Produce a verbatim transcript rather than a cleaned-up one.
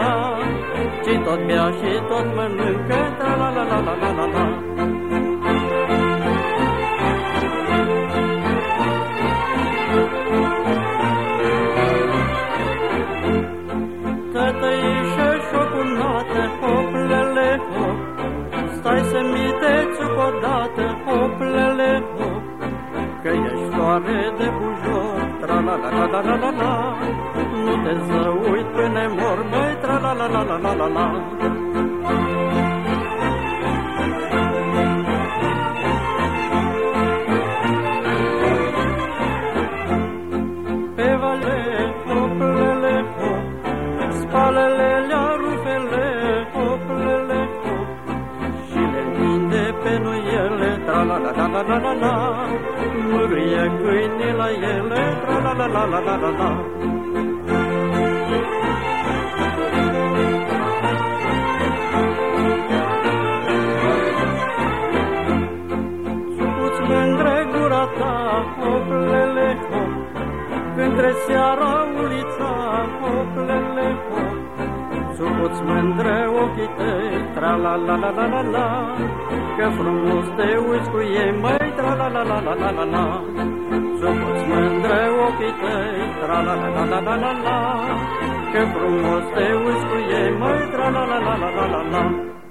la, ci tot bea și tot mănâncă, tra la la la la la la. Tătăișă și-o cunată, hoplele hop, stai să-mi deți odată, hoplele hop, că ești floare de bujor, tra la la la la la la. Nu te să uit până mor, băi, tra-la-la-la-la-la-la. Pe vale, hoplele, hop, spalele le-a rufele, hoplele, hop, și le minde pe noi ele, tra-la-la-la-la-la-la. Mârie câinii la ele, tra-la-la-la-la-la-la. Între seara ulița, hoplele, hop, țucuți mândre ochii tăi, tra-la-la-la-la-la-la, că frumos te uiți cu ei, măi, tra-la-la-la-la-la-la. Țucuți mândre ochii tăi, tra-la-la-la-la-la-la, că frumos te uiți cu ei, măi, tra-la-la-la-la-la-la.